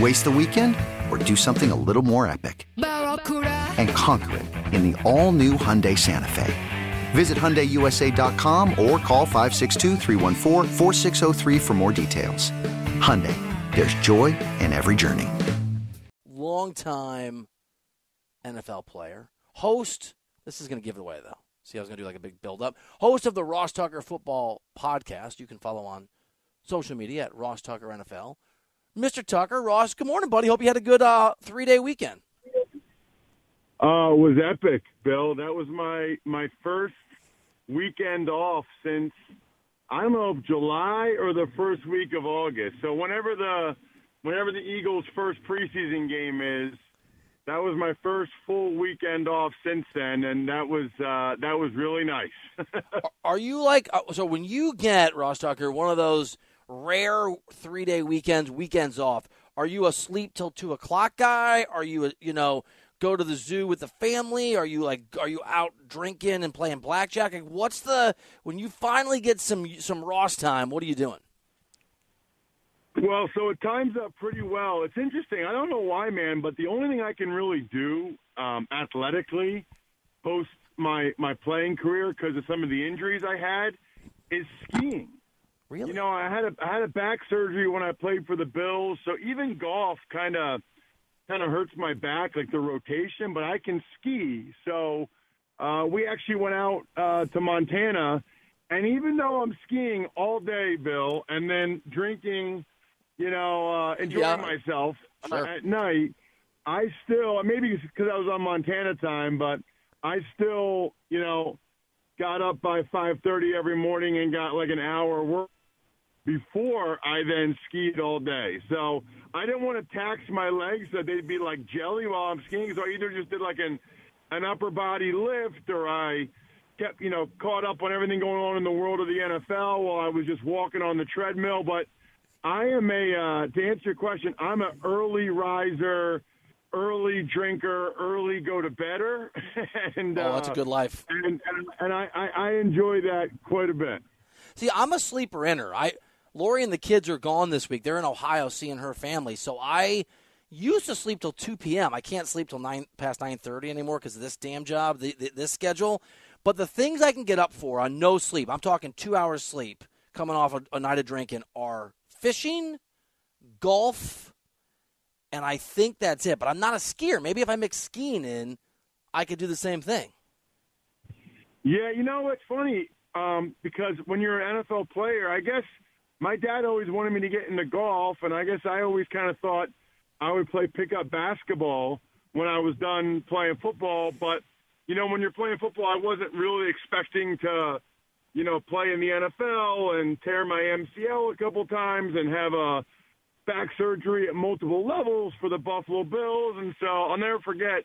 Waste the weekend or do something a little more epic and conquer it in the all-new Hyundai Santa Fe. Visit HyundaiUSA.com or call 562-314-4603 for more details. Hyundai, there's joy in every journey. Long-time NFL player. Host, this is going to give it away, though. See, I was going to do like a big build-up. Host of the Ross Tucker Football Podcast. You can follow on social media at Ross Tucker NFL. Mr. Tucker, Ross, good morning, buddy. Hope you had a good 3-day weekend. It was epic, Bill. That was my first weekend off since, I don't know, July or the first week of August. So whenever the Eagles' first preseason game is, that was my first full weekend off since then, and that was really nice. Are you like – so when you get, Ross Tucker, one of those – rare 3-day weekends off. Are you a sleep till 2:00 guy? Are you, go to the zoo with the family? Are you out drinking and playing blackjack? Like, when you finally get some Ross time, what are you doing? Well, so it times up pretty well. It's interesting. I don't know why, man, but the only thing I can really do athletically post my playing career because of some of the injuries I had is skiing. Really? I had a back surgery when I played for the Bills, so even golf kind of hurts my back, like the rotation. But I can ski, so we actually went out to Montana, and even though I'm skiing all day, Bill, and then drinking, enjoying myself at night, I still, maybe because I was on Montana time, but I still, got up by 5:30 every morning and got like an hour work before I then skied all day. So I didn't want to tax my legs so they'd be like jelly while I'm skiing. So I either just did like an upper body lift, or I kept, caught up on everything going on in the world of the NFL while I was just walking on the treadmill. But I am to answer your question, I'm an early riser, early drinker, early go to bedder. And, that's a good life. And I enjoy that quite a bit. See, I'm a sleeper inner. Lori and the kids are gone this week. They're in Ohio seeing her family. So I used to sleep till 2 p.m. I can't sleep till 9:30 anymore because of this damn job, this schedule. But the things I can get up for on no sleep, I'm talking 2 hours sleep coming off a night of drinking, are fishing, golf, and I think that's it. But I'm not a skier. Maybe if I mix skiing in, I could do the same thing. Yeah, it's funny. Because when you're an NFL player, I guess my dad always wanted me to get into golf, and I guess I always kind of thought I would play pickup basketball when I was done playing football. But, when you're playing football, I wasn't really expecting to, play in the NFL and tear my MCL a couple times and have a back surgery at multiple levels for the Buffalo Bills. And so I'll never forget,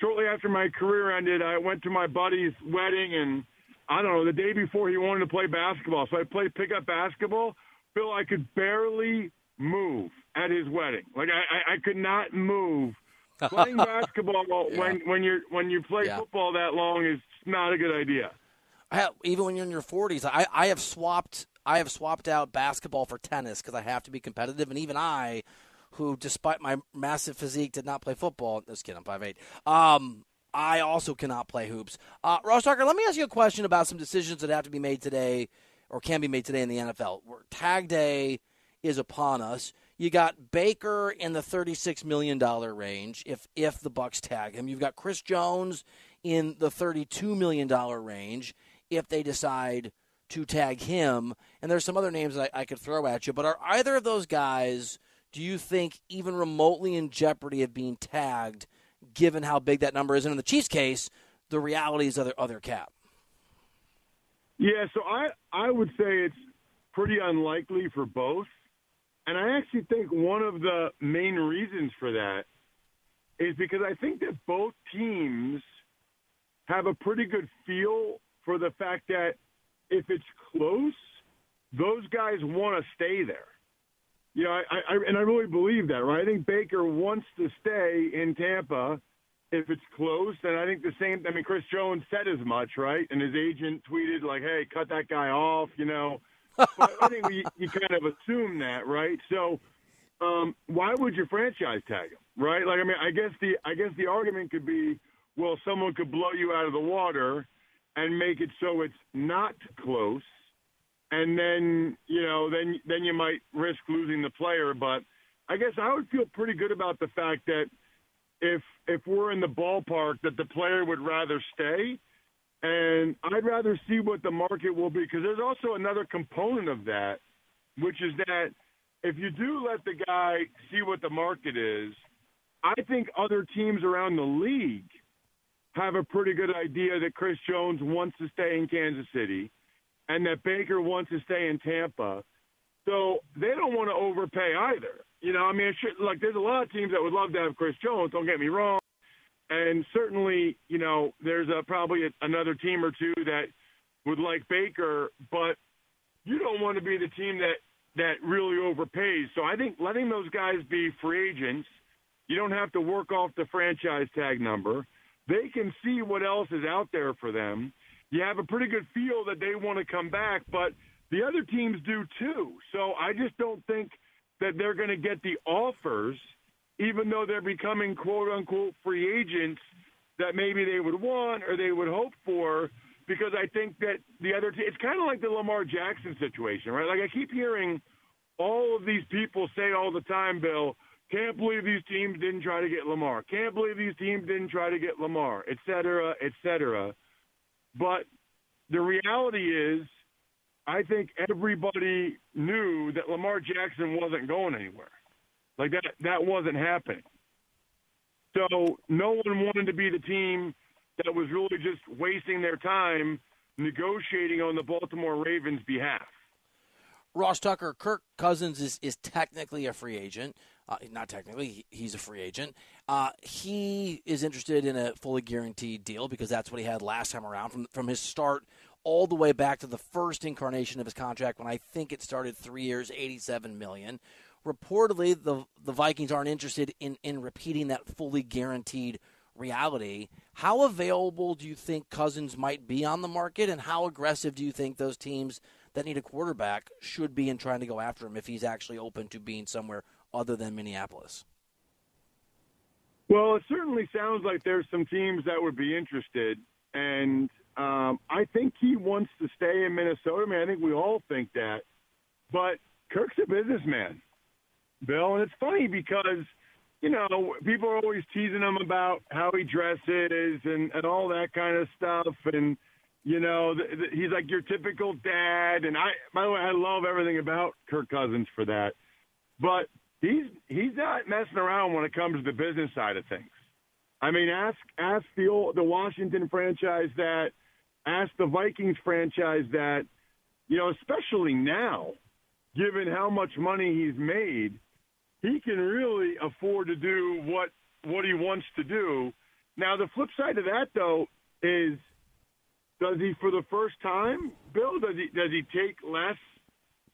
shortly after my career ended, I went to my buddy's wedding, and I don't know, the day before he wanted to play basketball. So I played pickup basketball. Bill, I could barely move at his wedding. Like I could not move. Playing basketball when you play football that long is not a good idea. Even when you're in your 40s, I have swapped out basketball for tennis because I have to be competitive, and even I, who despite my massive physique did not play football. Just kidding, I'm 5'8". I also cannot play hoops. Ross Tucker, let me ask you a question about some decisions that have to be made today or can be made today in the NFL. Tag day is upon us. You got Baker in the $36 million range if the Bucs tag him. You've got Chris Jones in the $32 million range if they decide to tag him. And there's some other names that I could throw at you. But are either of those guys, do you think, even remotely in jeopardy of being tagged given how big that number is? And in the Chiefs' case, the reality is other cap. Yeah, so I would say it's pretty unlikely for both. And I actually think one of the main reasons for that is because I think that both teams have a pretty good feel for the fact that if it's close, those guys want to stay there. You know, I really believe that, right? I think Baker wants to stay in Tampa if it's close, and I think the same. I mean, Chris Jones said as much, right? And his agent tweeted like, "Hey, cut that guy off," you know. But I think you kind of assume that, right? So, why would your franchise tag him, right? Like, I mean, I guess the argument could be, well, someone could blow you out of the water and make it so it's not close, and then, you know, then you might risk losing the player. But I guess I would feel pretty good about the fact that if we're in the ballpark that the player would rather stay, and I'd rather see what the market will be, because there's also another component of that, which is that if you do let the guy see what the market is, I think other teams around the league have a pretty good idea that Chris Jones wants to stay in Kansas City and that Baker wants to stay in Tampa. So they don't want to overpay either. You know, I mean, like, there's a lot of teams that would love to have Chris Jones, don't get me wrong. And certainly, you know, there's probably another team or two that would like Baker, but you don't want to be the team that really overpays. So I think letting those guys be free agents, you don't have to work off the franchise tag number. They can see what else is out there for them. You have a pretty good feel that they want to come back, but the other teams do too. So I just don't think that they're going to get the offers, even though they're becoming quote-unquote free agents, that maybe they would want or they would hope for, because I think that the other team – it's kind of like the Lamar Jackson situation, right? Like, I keep hearing all of these people say all the time, Bill, can't believe these teams didn't try to get Lamar. Can't believe these teams didn't try to get Lamar, et cetera, et cetera. But the reality is, I think everybody knew that Lamar Jackson wasn't going anywhere. Like, that wasn't happening. So no one wanted to be the team that was really just wasting their time negotiating on the Baltimore Ravens' behalf. Ross Tucker, Kirk Cousins is technically a free agent. Not technically, he's a free agent. He is interested in a fully guaranteed deal because that's what he had last time around from his start all the way back to the first incarnation of his contract when I think it started 3 years, $87 million. Reportedly, the Vikings aren't interested in repeating that fully guaranteed reality. How available do you think Cousins might be on the market, and how aggressive do you think those teams that need a quarterback should be in trying to go after him if he's actually open to being somewhere other than Minneapolis? Well, it certainly sounds like there's some teams that would be interested, and I think he wants to stay in Minnesota. I mean, I think we all think that, but Kirk's a businessman, Bill, and it's funny because, you know, people are always teasing him about how he dresses and all that kind of stuff, and, you know, he's like your typical dad, and by the way, I love everything about Kirk Cousins for that, but he's not messing around when it comes to the business side of things. I mean, ask the Washington franchise that, ask the Vikings franchise that, you know, especially now, given how much money he's made, he can really afford to do what he wants to do. Now, the flip side of that, though, is does he, for the first time, Bill, does he take less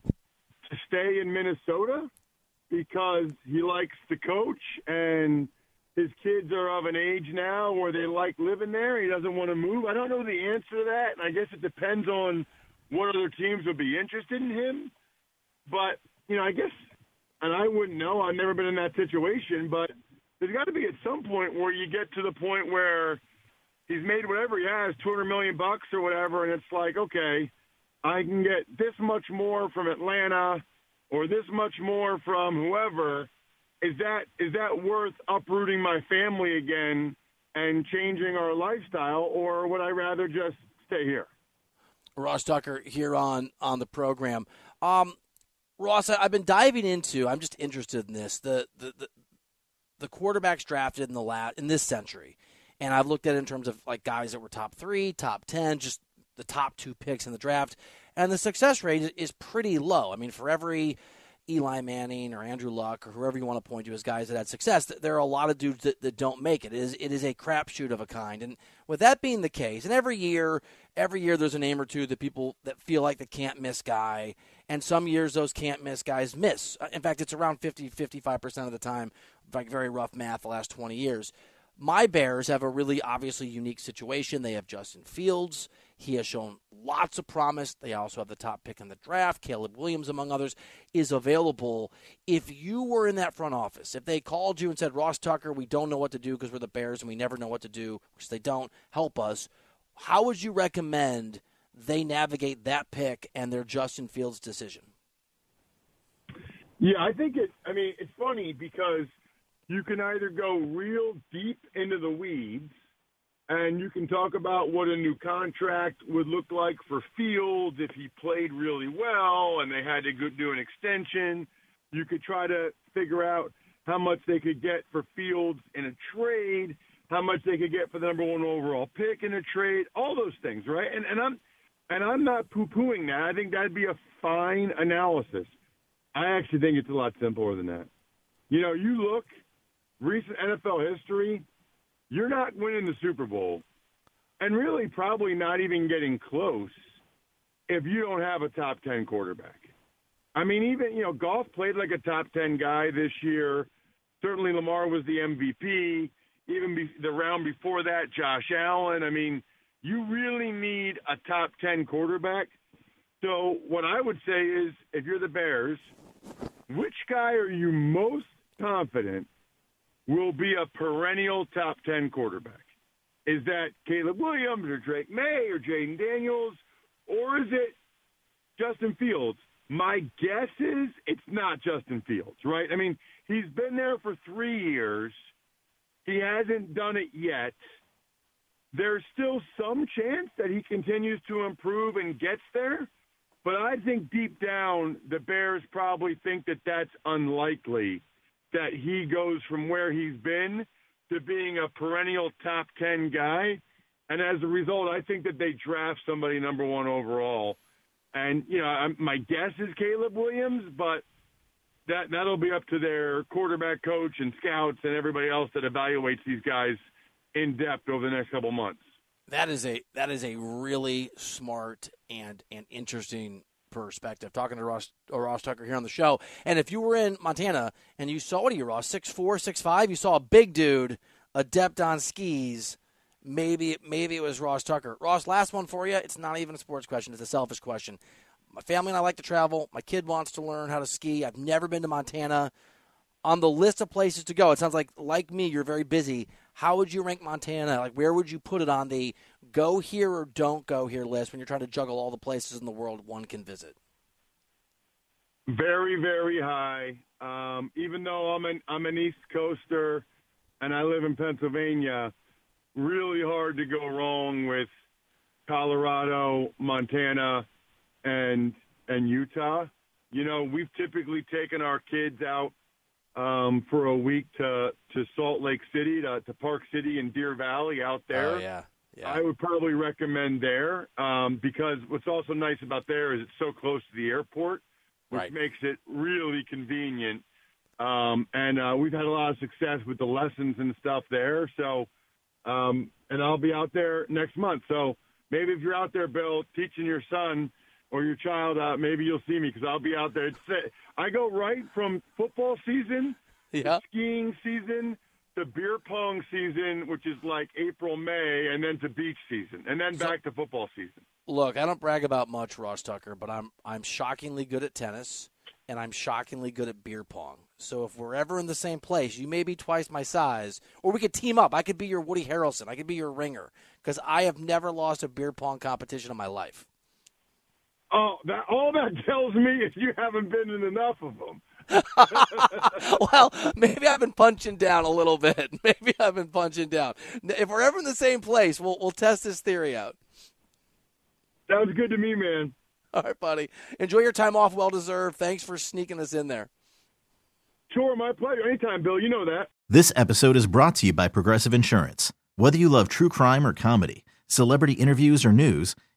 to stay in Minnesota because he likes the coach and his kids are of an age now where they like living there. He doesn't want to move. I don't know the answer to that, and I guess it depends on what other teams would be interested in him. But, you know, I guess, and I wouldn't know. I've never been in that situation, but there's got to be at some point where you get to the point where he's made whatever he has, $200 million or whatever, and it's like, okay, I can get this much more from Atlanta or this much more from whoever. Is that worth uprooting my family again and changing our lifestyle, or would I rather just stay here? Ross Tucker here on the program. Ross, I've been diving into, I'm just interested in this, the quarterbacks drafted in this century. And I've looked at it in terms of like guys that were top 3, top 10, just the top 2 picks in the draft. And the success rate is pretty low. I mean, for every Eli Manning or Andrew Luck or whoever you want to point to as guys that had success, there are a lot of dudes that don't make it. It is a crapshoot of a kind. And with that being the case, and every year there's a name or two that people that feel like the can't-miss guy, and some years those can't-miss guys miss. In fact, it's around 50-55% of the time, like very rough math the last 20 years. My Bears have a really obviously unique situation. They have Justin Fields. He has shown lots of promise. They also have the top pick in the draft. Caleb Williams, among others, is available. If you were in that front office, if they called you and said, Ross Tucker, we don't know what to do because we're the Bears and we never know what to do, which they don't, help us, how would you recommend they navigate that pick and their Justin Fields decision? Yeah, it's funny because you can either go real deep into the weeds and you can talk about what a new contract would look like for Fields if he played really well and they had to go do an extension. You could try to figure out how much they could get for Fields in a trade, how much they could get for the number 1 overall pick in a trade, all those things, right? And I'm not poo-pooing that. I think that'd be a fine analysis. I actually think it's a lot simpler than that. You know, you look – recent NFL history, you're not winning the Super Bowl and really probably not even getting close if you don't have a top 10 quarterback. I mean, even, you know, Goff played like a top 10 guy this year. Certainly Lamar was the MVP. Even the round before that, Josh Allen. I mean, you really need a top 10 quarterback. So what I would say is, if you're the Bears, which guy are you most confident will be a perennial top 10 quarterback? Is that Caleb Williams or Drake May or Jaden Daniels, or is it Justin Fields? My guess is it's not Justin Fields, right? I mean, he's been there for 3 years. He hasn't done it yet. There's still some chance that he continues to improve and gets there, but I think deep down the Bears probably think that that's unlikely, that he goes from where he's been to being a perennial top 10 guy. And as a result, I think that they draft somebody number 1 overall. And, you know, my guess is Caleb Williams, but that'll be up to their quarterback coach and scouts and everybody else that evaluates these guys in depth over the next couple months. That is a really smart and interesting perspective. Talking to Ross Tucker here on the show. And if you were in Montana and you saw, what are you, Ross, 6'4", 6'5", you saw a big dude, adept on skis, maybe it was Ross Tucker. Ross, last one for you. It's not even a sports question. It's a selfish question. My family and I like to travel. My kid wants to learn how to ski. I've never been to Montana. On the list of places to go, it sounds like me, you're very busy. How would you rank Montana? Like, where would you put it on the go here or don't go here list when you're trying to juggle all the places in the world one can visit? Very, very high. Even though I'm an East Coaster and I live in Pennsylvania, really hard to go wrong with Colorado, Montana, and Utah. You know, we've typically taken our kids out for a week to Salt Lake City, to Park City and Deer Valley out there. Oh, yeah. I would probably recommend there because what's also nice about there is it's so close to the airport, which makes it really convenient. And we've had a lot of success with the lessons and stuff there. So, and I'll be out there next month. So maybe if you're out there, Bill, teaching your son or your child, maybe you'll see me because I'll be out there. I go right from football season to skiing season to beer pong season, which is like April, May, and then to beach season, and then back to football season. Look, I don't brag about much, Ross Tucker, but I'm shockingly good at tennis, and I'm shockingly good at beer pong. So if we're ever in the same place, you may be twice my size, or we could team up. I could be your Woody Harrelson. I could be your ringer, because I have never lost a beer pong competition in my life. Oh, all that tells me is you haven't been in enough of them. Well, maybe I've been punching down a little bit. Maybe I've been punching down. If we're ever in the same place, we'll test this theory out. Sounds good to me, man. All right, buddy. Enjoy your time off. Well-deserved. Thanks for sneaking us in there. Sure, my pleasure. Anytime, Bill. You know that. This episode is brought to you by Progressive Insurance. Whether you love true crime or comedy, celebrity interviews or news,